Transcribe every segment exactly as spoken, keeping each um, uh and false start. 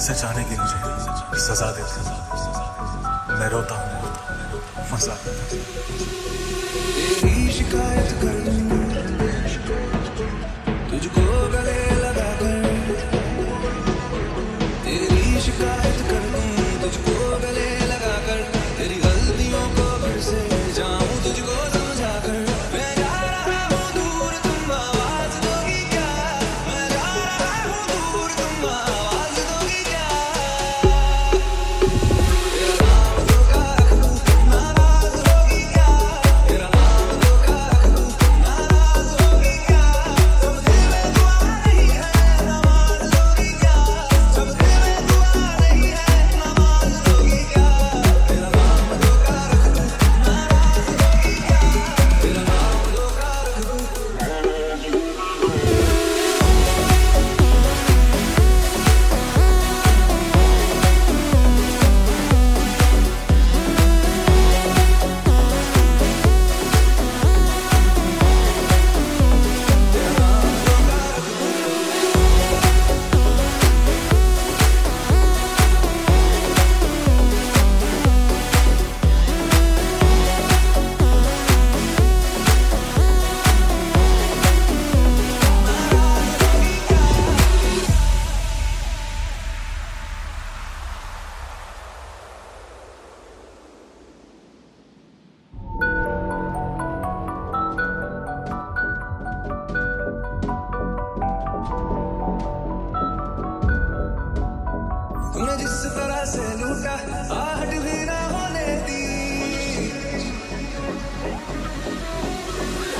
से जाने की मुझे सजा दे, मैं रोता हूँ फंसा। तेरी शिकायत करूं तुझको गले लगा कर, तेरी शिकायत करूं तुझको गले लगा कर, तेरी गलतियों को फिर से जाऊं तुझको समझा कर। मैं जा रहा हूं दूर, तुम आवाज दोगी क्या? मैं जा रहा हूं दूर, तुम आवाज दोगी क्या? तेरा नाम धोखा रख दूं, तुम नाराज होगी क्या? तेरा नाम धोखा रख दूं, तुम नाराज होगी क्या? समझे मैं दुआ नहीं है नमाज दोगी क्या? समझे मैं दुआ नहीं है नमाज दोगी क्या? तेरा नाम धोखा रख दूं, तुम नाराज होगी क्या? तेरा नाम धोखा रख दूं, तुम नाराज होगी क्या? तूने जिस तरह से लूटा, आहट भी ना होने दी,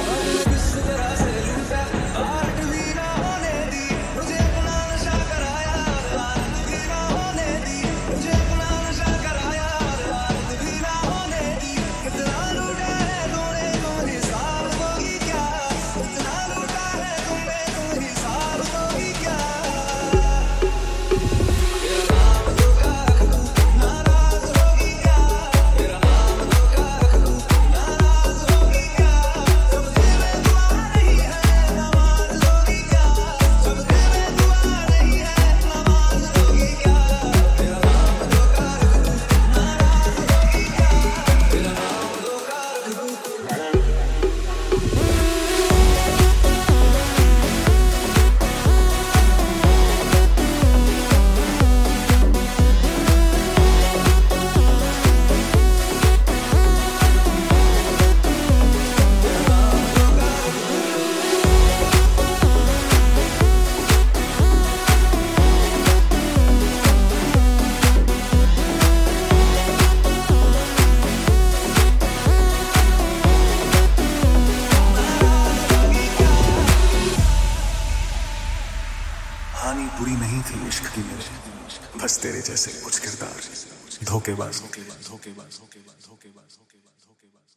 और जिस तरह से लूटा, आहट भी ना होने दी, मुझे अपना नशा कराया, आहट भी ना होने दी, मुझे अपना नशा कराया, आहट भी ना होने दी। कितना लूटा है तूने, तू हिसाब दोगी क्या? कितना लूटा है तूने, तू हिसाब दोगी क्या? तेरा नाम धोखा रख दूं, तुम नाराज होगी क्या? तेरा नाम धोखा रख दूं, तुम नाराज होगी क्या? समझे मैं दुआ नहीं है नमाज दोगी क्या? समझे मैं दुआ नहीं है नमाज दोगी क्या? तेरा नाम धोखा रख दूं, तुम नाराज होगी क्या? तेरा नाम धोखा रख दूं, तुम नाराज कहानी बुरी नहीं थी इश्क की मेरे, बस तेरे जैसे कुछ किरदार धोखेबाज।